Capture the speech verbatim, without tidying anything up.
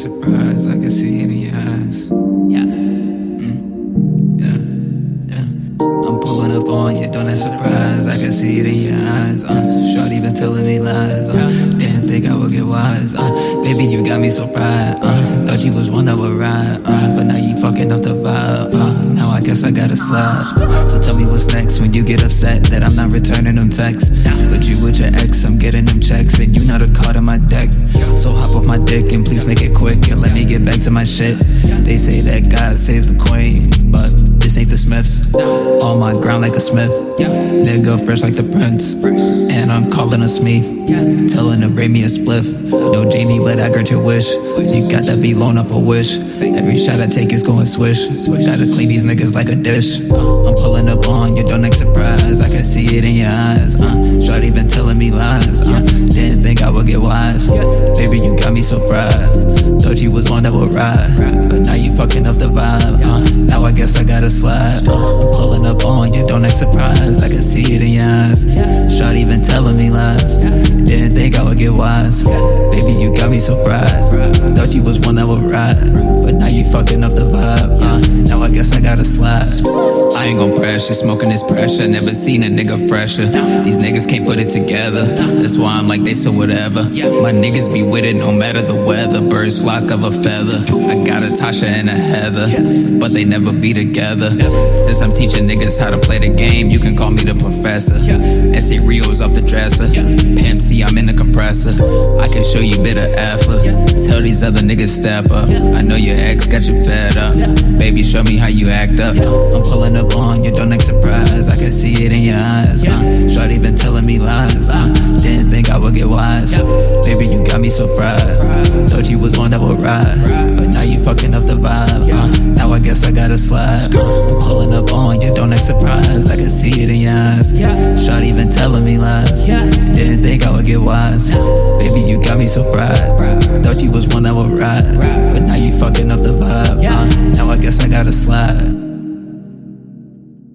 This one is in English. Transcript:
Surprise, I can see it in your eyes. Yeah, mm. yeah, yeah. I'm pulling up on you, don't act surprised. I can see it in your eyes. Uh, shorty been telling me lies. Uh, didn't think I would get wise. Uh, baby, you got me so fried. Uh, thought you was one that would ride. Uh, but now you fucking up the vibe. Uh, now I guess I gotta slide. So tell me what's next when you get upset that I'm not returning them texts. But you with your ex, I'm getting them checks, and you not a card on my deck. So hop off my dick and please make it quick and let me get back to my shit. They say that God saves the queen, but this ain't the Smiths. On my ground like a Smith, nigga fresh like the Prince, and I'm calling a Smee, telling her bring me a spliff. No Jamie, but I grant your wish. You got that V loan up a wish. Every shot I take is going swish. Gotta clean these niggas like a dish. I'm pulling up on you, don't act surprised. I can see it in your eyes. Uh, shorty been telling me lies. Uh, didn't think I would get wise. Baby, you got me so fried. Thought you was one that would ride, but now you fucking up the vibe. Uh, now I guess I gotta slide. Uh, I'm pulling up on you, don't act surprised. I can see it in your eyes. Shawty been telling me lies. Didn't think I would get wise. Baby, you got me so fried. Thought you was one that would ride, but now you fucking up the vibe. Uh, now I guess I gotta slide. I ain't gon' pressure, smoking is pressure. Never seen a nigga fresher. These niggas can't put it together. That's why I'm like they so whatever. My niggas be with it no matter the weather. Birds flock of a feather. I got a Tasha and a Heather, but they never be together. Since I'm teaching niggas how to play the game, you can call me the professor. S A Rio's off the dresser. Pimp C, I'm in the compressor. I can show you better effort. Tell these other niggas step up. I know your ex got you fed up. Baby, show me how you act up. I'm pulling up on you, don't act surprised. I can see it in your eyes. Uh, shorty been telling me lies. Uh, didn't think I would get wise. Baby, you got me so fried. Thought you was one that would ride, but now you fucking up the vibe. Uh, now I guess I gotta slide. I'm pulling up on you, don't act surprised. I can see it in your eyes. Shorty been telling me lies. Didn't think I would get wise. Baby, you got me so fried. Thought you was one that would ride, but now you fucking up the vibe. Uh, now I guess I gotta slide.